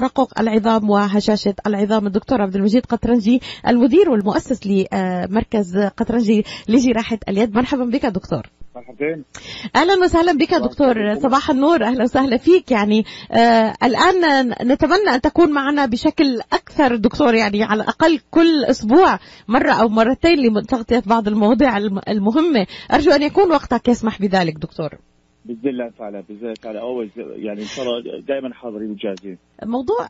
ترقق العظام وهشاشة العظام. الدكتور عبد المجيد قطرنجي المدير والمؤسس لمركز قطرنجي لجراحة اليد، مرحبا بك دكتور. مرحبتين. اهلا وسهلا بك دكتور، صباح النور. اهلا وسهلا فيك. يعني الان نتمنى ان تكون معنا بشكل اكثر دكتور، يعني على الاقل كل اسبوع مره او مرتين لتغطيه بعض المواضيع المهمه. ارجو ان يكون وقتك يسمح بذلك دكتور. بإذن الله تعالى، بإذن الله تعالى. أول يعني إن شاء الله دائما حاضرين وجاهزين. موضوع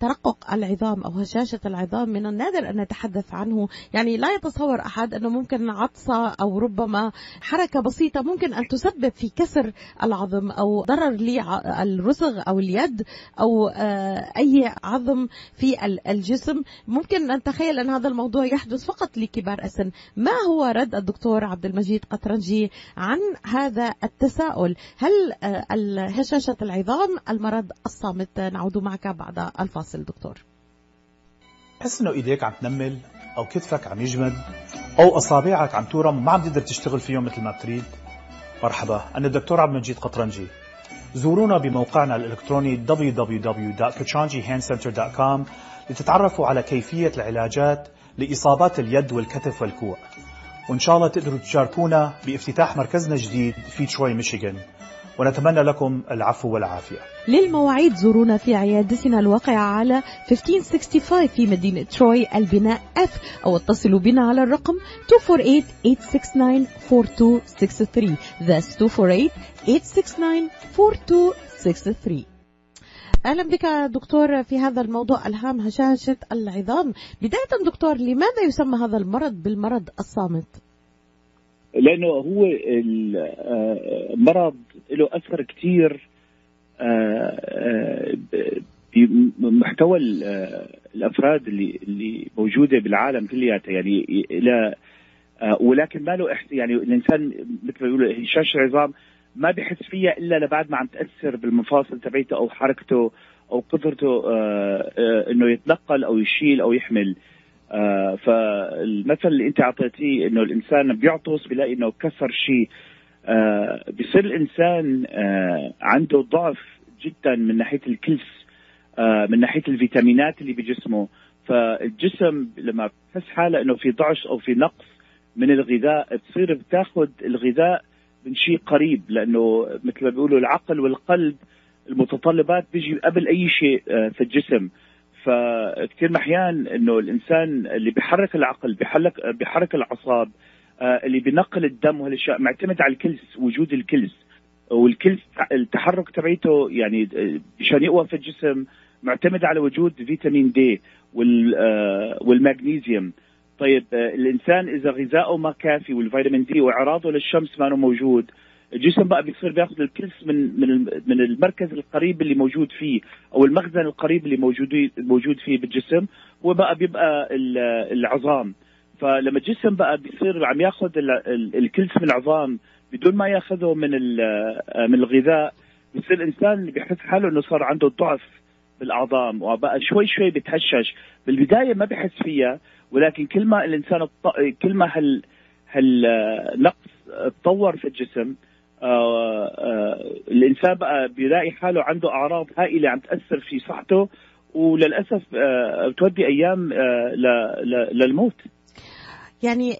ترقق العظام أو هشاشة العظام من النادر أن نتحدث عنه، يعني لا يتصور أحد أنه ممكن عطسة أو ربما حركة بسيطة ممكن أن تسبب في كسر العظم أو ضرر للرسغ أو اليد أو أي عظم في الجسم. ممكن أن نتخيل أن هذا الموضوع يحدث فقط لكبار السن. ما هو رد الدكتور عبد المجيد قطرنجي عن هذا التساؤل؟ هل هشاشة العظام المرض الصامت؟ نعود معك بعد الفاصل دكتور. تحس انه ايديك عم تنمل او كتفك عم يجمد او اصابعك عم تورم، ما عم تقدر تشتغل فيهم مثل ما بتريد؟ مرحبا، انا الدكتور عبد المجيد قطرنجي. زورونا بموقعنا الالكتروني www.kachangihandcenter.com لتتعرفوا على كيفية العلاجات لإصابات اليد والكتف والكوع، وإن شاء الله تقدروا تشاركونا بافتتاح مركزنا الجديد في تروي ميشيغان، ونتمنى لكم العفو والعافية. للمواعيد زورونا في عيادتنا الواقعة على 1565 في مدينة تروي البناء F، أو اتصلوا بنا على الرقم 248-869-4263. That's 248-869-4263. أهلا بك دكتور في هذا الموضوع الهام، هشاشة العظام. بداية دكتور، لماذا يسمى هذا المرض بالمرض الصامت؟ لأنه هو المرض له أثر كتير بمحتوى الأفراد اللي موجودة بالعالم كلياتها، يعني ولكن ما له يعني الإنسان مثل ما بيقولوا هشاشة العظام ما بيحس فيها الا لبعد ما عم تاثر بالمفاصل تبعيته او حركته او قدرته انه يتنقل او يشيل او يحمل. فالمثل اللي انت اعطيتيه انه الانسان بيعطس بيلاقي انه كسر شيء، بصير الانسان عنده ضعف جدا من ناحيه الكلس، من ناحيه الفيتامينات اللي بجسمه. فالجسم لما بحس حاله انه في ضعف او في نقص من الغذاء بتصير بتاخذ الغذاء من شيء قريب، لانه مثل ما بيقولوا العقل والقلب المتطلبات بيجي قبل اي شيء في الجسم. فكثير احيان انه الانسان اللي بيحرك العقل بيحرك الاعصاب، اللي بينقل الدم وهالاشياء معتمد على الكلس، وجود الكلس، والكلس التحرك تبعيته يعني مشان يقوى في الجسم معتمد على وجود فيتامين دي والمغنيسيوم. طيب الانسان اذا غذائه ما كافي والفيتامين دي واعراضه للشمس ما انه موجود، الجسم بقى بيصير بياخذ الكلس من المركز القريب اللي موجود فيه، او المخزن القريب اللي موجود فيه بالجسم، وبقى بيبقى العظام. فلما الجسم بقى بيصير عم ياخذ الكلس من العظام بدون ما ياخذه من الغذاء، بيصير الانسان بيحس حاله انه صار عنده ضعف بالاعظام، وبقى شوي شوي بتهشش. بالبدايه ما بحس فيها، ولكن كل ما الانسان كل ما هالنقص اتطور في الجسم، الانسان بقى بيلاقي حاله عنده اعراض هائله عم تاثر في صحته، وللاسف بتودي ايام للموت. يعني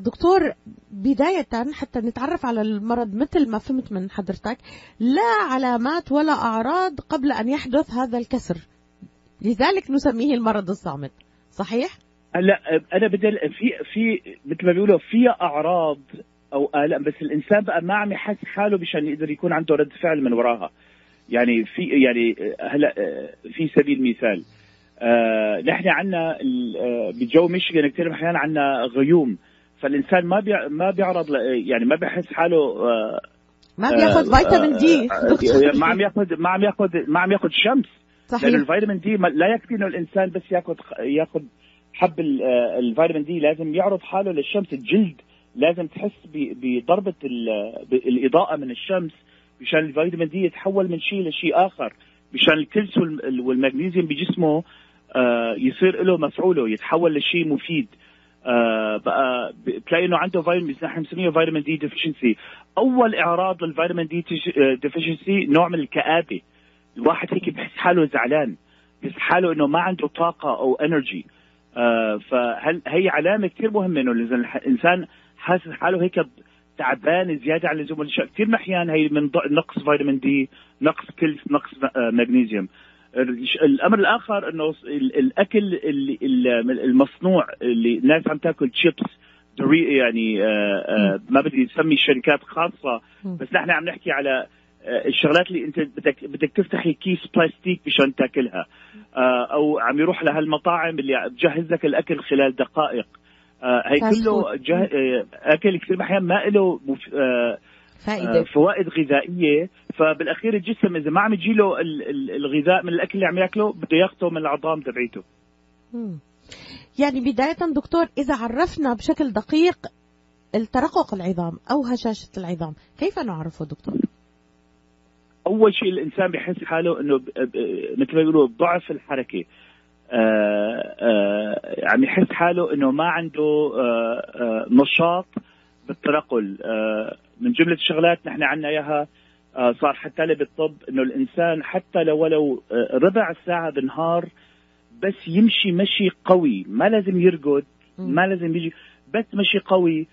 دكتور، بداية حتى نتعرف على المرض مثل ما فهمت من حضرتك، لا علامات ولا أعراض قبل أن يحدث هذا الكسر، لذلك نسميه المرض الصامت، صحيح؟ هلا أنا بدل في مثل ما بيقولوا في أعراض أو آلام، بس الإنسان بقى ما عم يحس حاله مشان يقدر يكون عنده رد فعل من وراها. يعني في يعني هلا في سبيل المثال، نحن عندنا بجو ميشيغان كثير احيانا عندنا غيوم، فالانسان ما بيعرض يعني ما بحس حاله ما بياخذ فيتامين دي، ما عم ياخذ شمس، لانه الفيتامين دي لا يكفي انه الانسان بس ياخذ حب الفيتامين دي، لازم يعرض حاله للشمس. الجلد لازم تحس بضربه الاضاءه من الشمس مشان الفيتامين دي يتحول من شيء لشيء اخر، مشان الكلس والمغنيسيوم بجسمه يصير له مفعوله، يتحول لشيء مفيد. بقى بتلاقي انه عنده فيتامين، نحن بنسميه فيتامين دي ديفشنسي. اول اعراض للفيتامين دي ديفشنسي نوع من الكآبه، الواحد هيك بحس حاله زعلان، بحس حاله انه ما عنده طاقه او انرجي. فهل هي علامه كثير مهمه انه الانسان حاسس حاله هيك تعبان زياده عن اللزوم. كثير احيان هي من نقص فيتامين دي، نقص كلس، نقص مغنيسيوم. الامر الاخر انه الاكل المصنوع اللي الناس عم تاكل تشيبس دري، يعني ما بدي نسمي الشركات خاصه، بس نحن عم نحكي على الشغلات اللي انت بدك تفتحي كيس بلاستيك مشان تاكلها، او عم يروح لهالمطاعم اللي بتجهز لك الاكل خلال دقائق. هي كله اكل كثير احيان ما له فوائد غذائيه. فبالاخير الجسم اذا ما عم يجيله الغذاء من الاكل اللي عم ياكله بده ياخذه من العظام تبعيته. يعني بدايه دكتور، اذا عرفنا بشكل دقيق الترقق العظام او هشاشه العظام كيف نعرفه دكتور؟ اول شيء الانسان بحس حاله انه مثل ما بيقولوا ضعف الحركه، عم يحس حاله انه ما عنده نشاط بالتنقل. من جمله الشغلات نحن عندنا اياها صار حتى بالطب انه الانسان حتى لو ربع ساعه بالنهار بس يمشي مشي قوي، ما لازم يرقد، ما لازم يجي، بس مشي قوي.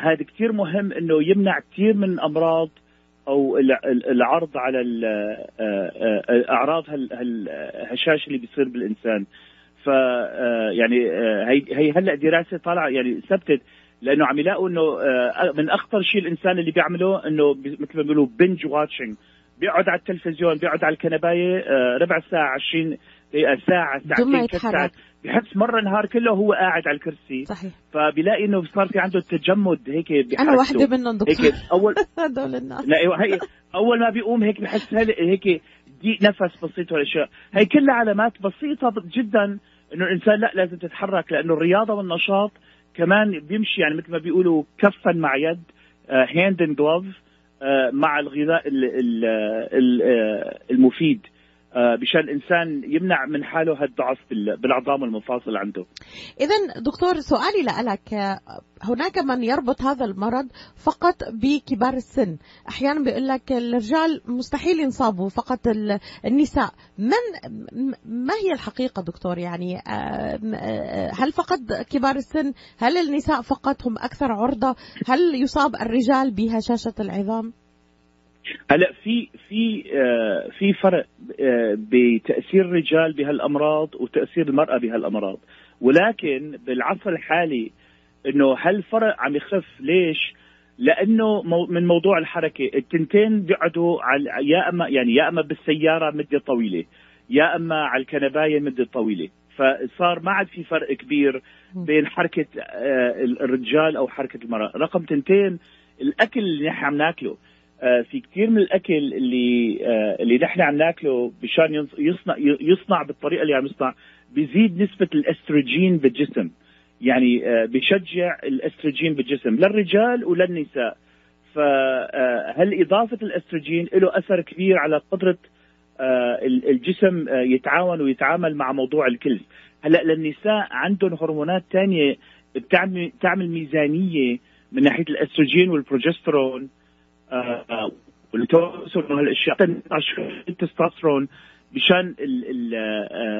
هذا كثير مهم انه يمنع كثير من امراض او العرض على اعراض هالهشاشه اللي بيصير بالانسان. ف يعني هي هلا دراسه طالعه يعني ثبتت، لانه عم يلاقوا انه من اخطر شيء الانسان اللي بيعمله انه مثل ما بيقولوا بنج واتشنج، بيقعد على التلفزيون، بيقعد على الكنبايه ربع ساعه، 20 دقيقه، ساعه، ساعتين، ثلاث ساعات، بحس مره النهار كله هو قاعد على الكرسي. صحيح. فبيلاقي انه صار في عنده تجمد هيك بحسه. انا واحده منهم دكتور. اول هدول الناس اول ما بيقوم هيك بحس هيك ضيق نفس بسيط والاشياء هي كلها علامات بسيطه جدا انه الانسان لا لازم تتحرك، لانه الرياضه والنشاط كمان بيمشي يعني مثل ما بيقولوا كفا مع يد، هاند اند جلوف، مع الغذاء المفيد بشان الانسان يمنع من حاله هالضعف بالعظام والمفاصل عنده. اذا دكتور سؤالي لك، هناك من يربط هذا المرض فقط بكبار السن، احيانا بيقول لك الرجال مستحيل ينصابوا فقط النساء، ما هي الحقيقه دكتور؟ يعني هل فقط كبار السن؟ هل النساء فقط هم اكثر عرضه؟ هل يصاب الرجال بهشاشه العظام؟ هلا في فرق بتاثير الرجال بهالامراض وتاثير المراه بهالامراض، ولكن بالعصر الحالي انه هالفرق عم يخف. ليش؟ لانه من موضوع الحركه، التنتين بيقعدوا على يا اما بالسياره مده طويله، يا اما على الكنبايه مده طويله، فصار ما عاد في فرق كبير بين حركه الرجال او حركه المراه. رقم تنتين، الاكل اللي نحن عم ناكله، في كثير من الاكل اللي نحن عم ناكله مشان يصنع بالطريقه اللي عم يصنع بيزيد نسبه الاستروجين بالجسم، يعني بشجع الاستروجين بالجسم للرجال وللنساء. فهل اضافه الاستروجين له اثر كبير على قدره الجسم يتعاون ويتعامل مع موضوع الكلس. هلا للنساء عندهم هرمونات ثانيه بتعمل ميزانيه من ناحيه الاستروجين والبروجسترون والتوسل وهالاشياء، التستوستيرون، مشان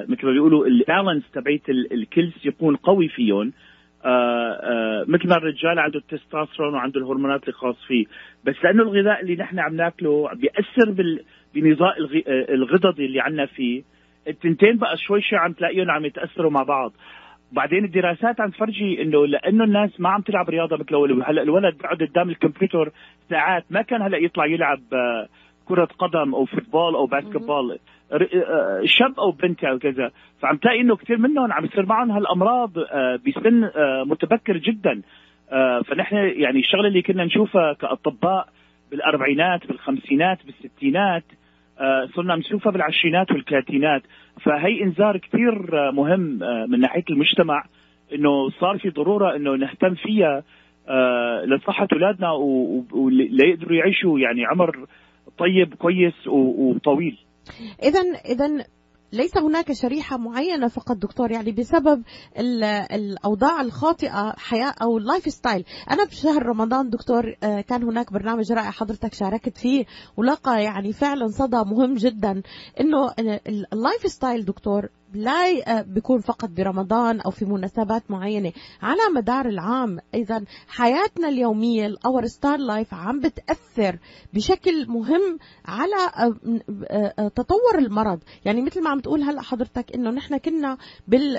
مثل ما بيقولوا البالانس تبعت الكلس يكون قوي فيهم. مثل ما الرجال عنده التستوستيرون وعنده الهرمونات اللي خاص فيه، بس لانه الغذاء اللي نحن عم ناكله بياثر بنظام الغددي اللي عندنا فيه، التنتين بقى شوي عم تلاقيهم عم يتاثروا مع بعض. بعدين الدراسات عم تفرجي انه لانه الناس ما عم تلعب رياضه مثل الاول، هلا الولد بيقعد قدام الكمبيوتر ساعات، ما كان هلا يطلع يلعب كره قدم او فوتبول او باسكتبول، شاب او بنت او كذا، فعم تلاقي انه كثير منهم عم يصير معهم هالامراض بسن متبكر جدا. فنحن يعني الشغله اللي كنا نشوفها كاطباء بالاربعينات بالخمسينات بالستينات صرنا نشوفها بالعشرينات والثلاثينات. فهي انذار كثير مهم من ناحيه المجتمع انه صار في ضروره انه نهتم فيها لصحه اولادنا وليقدروا يعيشوا يعني عمر طيب كويس وطويل. اذا ليس هناك شريحة معينة فقط دكتور، يعني بسبب الأوضاع الخاطئة حياة أو اللايف ستايل. أنا بشهر رمضان دكتور كان هناك برنامج رائع حضرتك شاركت فيه ولقى يعني فعلا صدى مهم جدا، إنه اللايف ستايل دكتور لا بيكون فقط برمضان أو في مناسبات معينة، على مدار العام. إذا حياتنا اليومية الأور ستار لايف عم بتأثر بشكل مهم على تطور المرض. يعني مثل ما عم تقول هلأ حضرتك إنه نحن كنا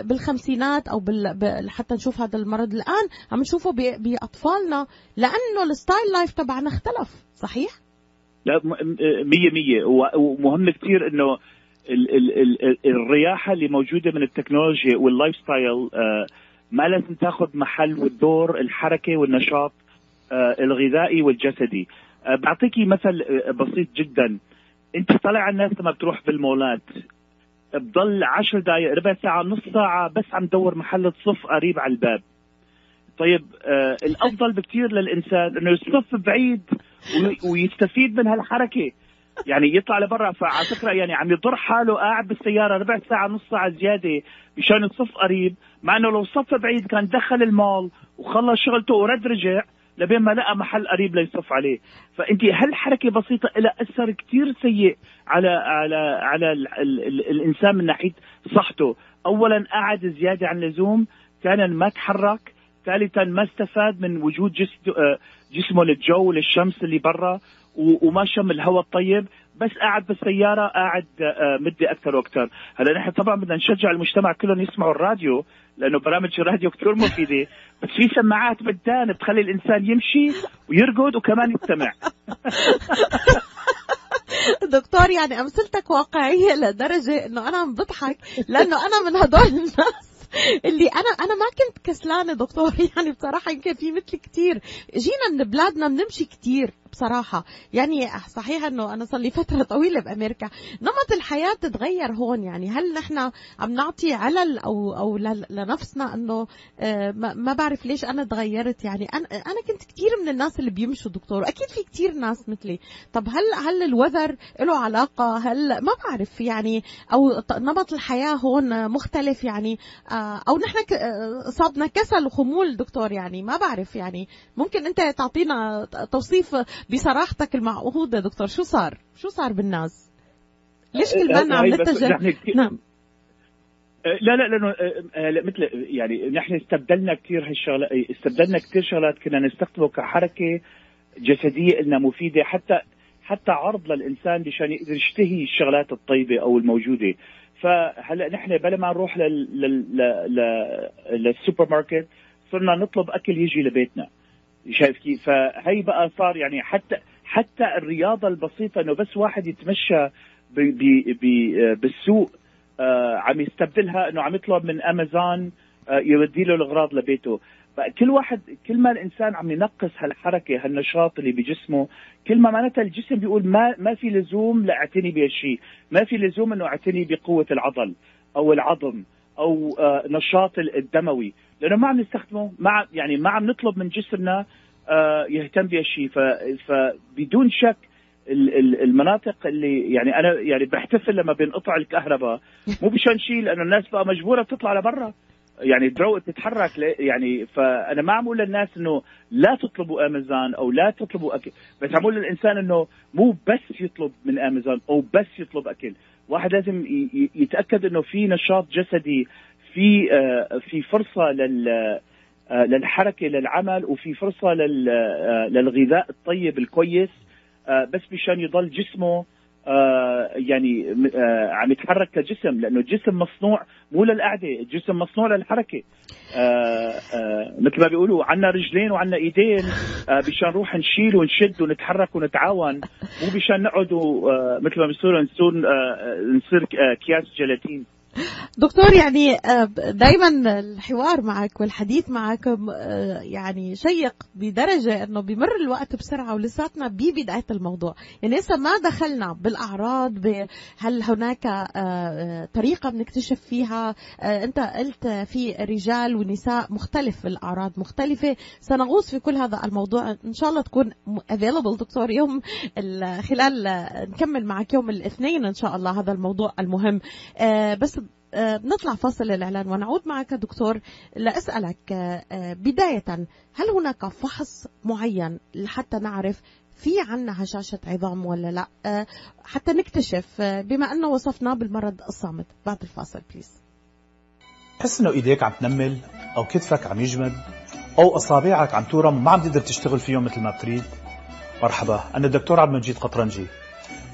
بالخمسينات أو حتى نشوف هذا المرض، الآن عم نشوفه بأطفالنا لأنه الستايل لايف تبعنا اختلف. صحيح؟ لا 100%. ومهم كتير إنه الرياحه اللي موجوده من التكنولوجيا واللايف ستايل ما لازم تاخذ محل والدور الحركه والنشاط الغذائي والجسدي. بعطيكي مثل بسيط جدا. انت طلع على الناس لما بتروح بالمولات، بضل 10 دقائق ربع ساعه نص ساعه بس عم دور محل تصف قريب على الباب. طيب الافضل بكثير للانسان انه يصف بعيد ويستفيد من هالحركه، يعني يطلع لبرا. فعلى فكره يعني عم يضر حاله قاعد بالسياره ربع ساعه نص ساعه زياده مشان الصف قريب، مع انه لو صف بعيد كان دخل المول وخلص شغلته ورد رجع لبين ما لقى محل قريب ليصف عليه. فانت هالحركه بسيطه لها اثر كثير سيء على على على الانسان من ناحيه صحته. اولا قعد زياده عن اللزوم، ثانيا ما تحرك، ثالثا ما استفاد من وجود جسمه للجو للشمس اللي برا، وما شم الهواء الطيب، بس قاعد بالسياره قاعد مدي اكثر واكثر. هلا نحن طبعا بدنا نشجع المجتمع كلهم يسمعوا الراديو، لانه برامج الراديو كثير مفيده، بس في سماعات بدان بتخلي الانسان يمشي ويرقد وكمان يستمع. دكتور يعني امثلتك واقعيه لدرجه انه انا عم بضحك، لانه انا من هدول الناس اللي انا ما كنت كسلانه دكتور، يعني بصراحه يمكن في مثل كثير جينا من بلادنا بنمشي كثير بصراحه. يعني صحيح انه انا صار لي فتره طويله بامريكا، نمط الحياه تتغير هون. يعني هل نحن عم نعطي علل او لنفسنا انه ما بعرف ليش انا تغيرت؟ يعني انا كنت كثير من الناس اللي بيمشوا دكتور، واكيد في كثير ناس مثلي. طب هل الوذر له علاقه؟ هل ما بعرف يعني، او نمط الحياه هون مختلف يعني، او نحن صابنا كسل وخمول دكتور؟ يعني ما بعرف، يعني ممكن انت تعطينا توصيف بصراحتك المعهودة دكتور، شو صار بالناس؟ ليش كل ما عم نتجه؟ نعم لا لانه مثل يعني نحن استبدلنا كثير هالشغله، استبدلنا كثير شغلات كنا نستخدمه كحركه جسديه لنا مفيده، حتى عرض للانسان مشان يقدر يشتهي الشغلات الطيبه او الموجوده. فهلا نحن بلا ما نروح للسوبر ماركت صرنا نطلب اكل يجي لبيتنا. شايف كيف؟ فهي بقى صار يعني حتى الرياضه البسيطه، انه بس واحد يتمشى بالسوق عم يستبدلها انه عم يطلب من امازون يودي له الاغراض لبيته. كل واحد كل ما الانسان عم ينقص هالحركه هالنشاط اللي بجسمه، كل ما معناتها الجسم بيقول ما في لزوم لاعتني بهالشيء، ما في لزوم انه اعتني بقوه العضل او العظم او نشاط الدموي، لانه ما عم نستخدمه، ما عم نطلب من جسمنا يهتم بهالشيء. فبدون شك المناطق اللي يعني انا يعني بحتفل لما بينقطع الكهرباء، مو بشان شيء لانه الناس بقى مجبوره تطلع لبرا، يعني الضوء تتحرك. يعني فانا ما عم اقول للناس انه لا تطلبوا امازون او لا تطلبوا اكل، بس عم اقول للانسان انه مو بس يطلب من امازون او بس يطلب اكل، واحد لازم يتاكد انه في نشاط جسدي، في فرصه للحركه للعمل، وفي فرصه للغذاء الطيب الكويس، بس مشان يضل جسمه يعني عم يتحرك كجسم، لانه الجسم مصنوع مو للقعده، الجسم مصنوع للحركه. مثل ما بيقولوا عنا رجلين وعنا ايدين مشان نروح نشيل ونشد ونتحرك ونتعاون، مو مشان نقعد مثل ما بيصيروا نصير اكياس جيلاتين. دكتور يعني دايما الحوار معك والحديث معك يعني شيق بدرجة انه بيمر الوقت بسرعة ولساتنا ببداية الموضوع، يعني لسه ما دخلنا بالاعراض، هل هناك طريقة بنكتشف فيها؟ انت قلت في رجال ونساء مختلف، الاعراض مختلفة، سنغوص في كل هذا الموضوع ان شاء الله تكون available دكتور يوم خلال نكمل معك يوم الاثنين ان شاء الله هذا الموضوع المهم. بس بنطلع فاصل الإعلان ونعود معك دكتور لأسألك بداية، هل هناك فحص معين لحتى نعرف في عنا هشاشة عظام ولا لا، حتى نكتشف بما أنه وصفناه بالمرض الصامت؟ بعد الفاصل بليز. حس إنه إيديك عم تنمل أو كتفك عم يجمد أو أصابعك عم تورم ما عم تقدر تشتغل فيهم مثل ما بتريد؟ مرحبا، أنا الدكتور عبد المجيد قطرنجي.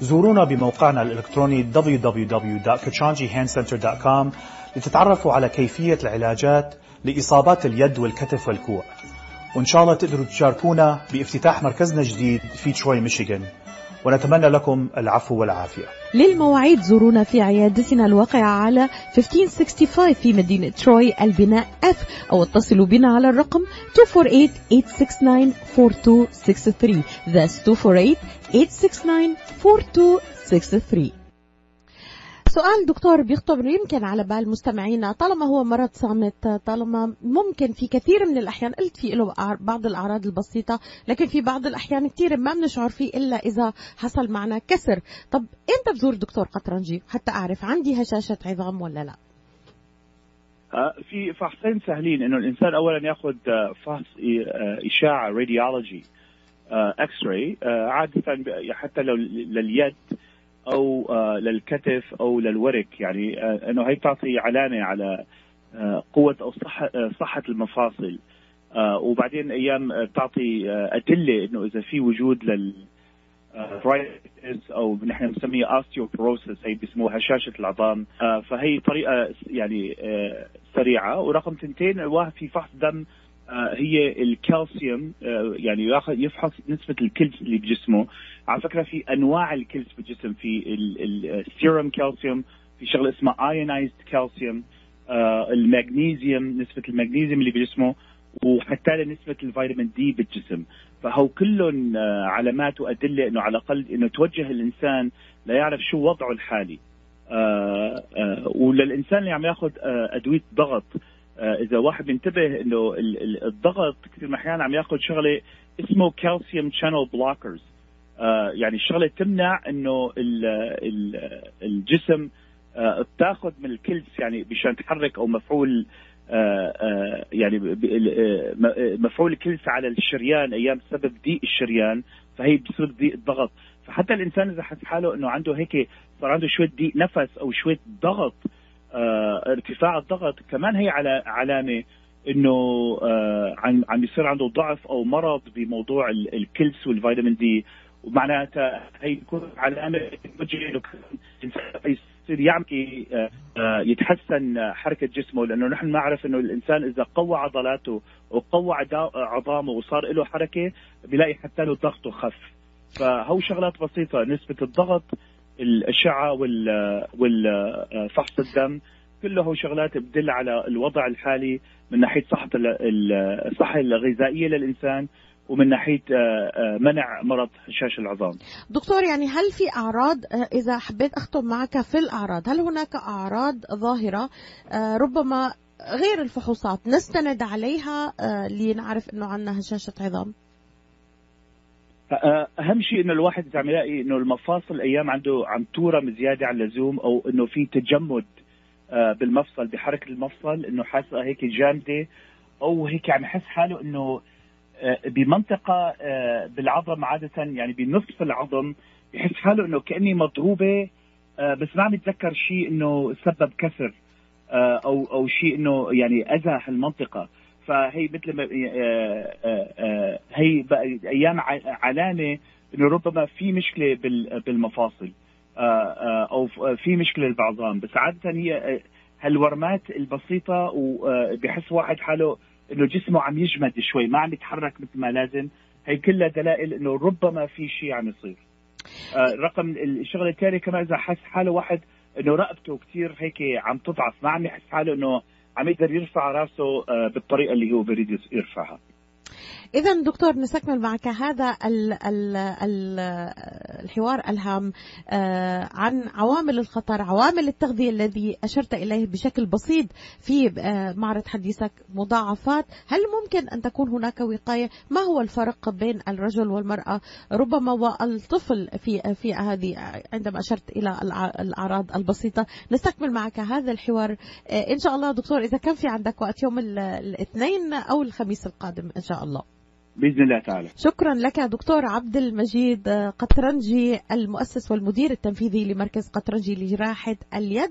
زورونا بموقعنا الإلكتروني www.kachangihandcenter.com لتتعرفوا على كيفية العلاجات لإصابات اليد والكتف والكوع، وإن شاء الله تقدروا تشاركونا بافتتاح مركزنا الجديد في تروي ميشيغان، ونتمنى لكم العفو والعافية. للمواعيد زورونا في عيادتنا الواقعة على 1565 في مدينة تروي البناء F، أو اتصلوا بنا على الرقم 248-869-4263. That's 248-869-4263. سؤال دكتور بيخطر يمكن على بال مستمعينا، طالما هو مرض صامت، طالما ممكن في كثير من الأحيان قلت في له بعض الأعراض البسيطة، لكن في بعض الأحيان كثير ما بنشعر فيه إلا إذا حصل معنا كسر، طب إمتى بزور دكتور قطرنجي حتى أعرف عندي هشاشة عظام ولا لا؟ في فحصين سهلين، إنه الإنسان أولا يأخذ فحص إشعة راديولوجي اكس راي، عادة حتى لو لليد او للكتف او للورك، يعني انه هي تعطي علامه على قوه او صحه المفاصل، وبعدين ايام تعطي ادله انه اذا في وجود للرايتس او نحن بنسميها استيوكروسس، هي بيسموها هشاشه العظام، فهي طريقه يعني سريعه. ورقم 2 في فحص دم، هي الكالسيوم، يعني يفحص نسبة الكلس اللي بجسمه. على فكرة في أنواع الكلس بالجسم، في السيروم كالسيوم، في شغلة اسمها ايونايزد كالسيوم، المغنيسيوم، نسبة المغنيسيوم اللي بجسمه، وحتى نسبة الفيتامين دي بالجسم. فهو كلهم علامات وأدلة إنه على الأقل إنه توجه الإنسان ليعرف شو وضعه الحالي. وللإنسان اللي عم ياخذ أدوية ضغط، إذا واحد بينتبه إنه الضغط كثير من الأحيان عم ياخذ شغلة اسمه calcium channel blockers، يعني الشغلة تمنع إنه الجسم بتاخذ من الكلس، يعني مشان تحرك أو مفعول، يعني مفعول الكلس على الشريان أيام سبب ضيق الشريان، فهي بسبب ضيق الضغط. فحتى الإنسان إذا حس حاله إنه عنده هيك، صار عنده شوية ضيق نفس أو شوية ضغط، ارتفاع الضغط، كمان هي على علامه انه عم بيصير عنده ضعف او مرض بموضوع الكلس والفيتامين دي، ومعناتها هي بتكون علامه بتوجه يصير يعمل يتحسن حركه جسمه، لانه نحن بنعرف انه الانسان اذا قوى عضلاته وقوى عظامه وصار له حركه، بلاقي حتى له ضغطه خف. فهو شغلات بسيطه، نسبه الضغط، الأشعة والفحص الدم، كله شغلات بتدل على الوضع الحالي من ناحية الصحة الغذائية للإنسان، ومن ناحية منع مرض هشاشة العظام. دكتور يعني هل في أعراض، إذا حبيت أختم معك في الأعراض، هل هناك أعراض ظاهرة ربما غير الفحوصات نستند عليها لنعرف أنه عندنا هشاشة عظام؟ اهم شيء انه الواحد اذا عم يلاقي انه المفاصل ايام عنده عم تورم زياده عن اللزوم، او انه في تجمد بالمفصل بحركه المفصل، انه حاسه هيك جامده، او هيك عم يحس حاله انه بمنطقه بالعظم عاده، يعني بنصف العظم بحس حاله انه كاني مضروبه، بس ما عم يتذكر شيء انه سبب كسر او شيء انه يعني اذى هالمنطقه. فهي مثل ما هي ايام علامه انه ربما في مشكله بالمفاصل او في مشكله بالعظام. بس عاده هي هالورمات البسيطه، وبحس واحد حاله انه جسمه عم يجمد شوي، ما عم يتحرك مثل ما لازم، هي كلها دلائل انه ربما في شيء عم يصير. رقم الشغله الثانيه كمان، اذا حس حاله واحد انه رقبته كثير هيك عم تضعف، ما عم يحس حاله انه عم يقدر يرفع راسه بالطريقه اللي هو بيريد يرفعها. إذا دكتور نستكمل معك هذا الحوار الهام عن عوامل الخطر، عوامل التغذية الذي أشرت إليه بشكل بسيط في معرض حديثك، مضاعفات، هل ممكن أن تكون هناك وقاية؟ ما هو الفرق بين الرجل والمرأة ربما والطفل في هذه عندما أشرت إلى الأعراض البسيطة؟ نستكمل معك هذا الحوار إن شاء الله دكتور إذا كان في عندك وقت يوم الاثنين أو الخميس القادم إن شاء الله بإذن الله تعالى. شكرا لك دكتور عبد المجيد قطرنجي، المؤسس والمدير التنفيذي لمركز قطرنجي لجراحة اليد.